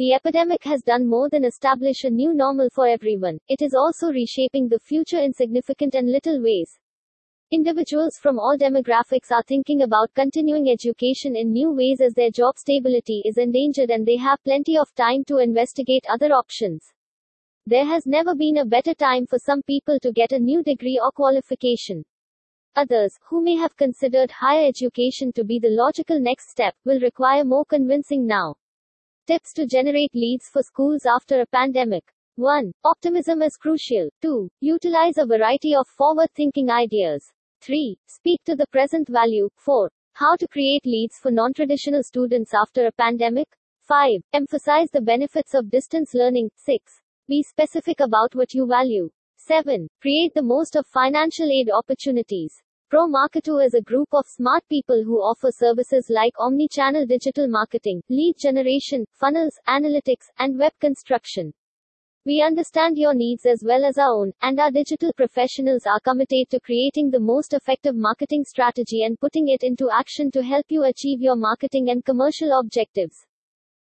The epidemic has done more than establish a new normal for everyone. It is also reshaping the future in significant and little ways. Individuals from all demographics are thinking about continuing education in new ways as their job stability is endangered and they have plenty of time to investigate other options. There has never been a better time for some people to get a new degree or qualification. Others, who may have considered higher education to be the logical next step, will require more convincing now. Tips to generate leads for schools after a pandemic. 1. Optimism is crucial. 2. Utilize a variety of forward-thinking ideas. 3. Speak to the present value. 4. How to create leads for non-traditional students after a pandemic. 5. Emphasize the benefits of distance learning. 6. Be specific about what you value. 7. Create the most of financial aid opportunities. ProMarketo is a group of smart people who offer services like omnichannel digital marketing, lead generation, funnels, analytics, and web construction. We understand your needs as well as our own, and our digital professionals are committed to creating the most effective marketing strategy and putting it into action to help you achieve your marketing and commercial objectives.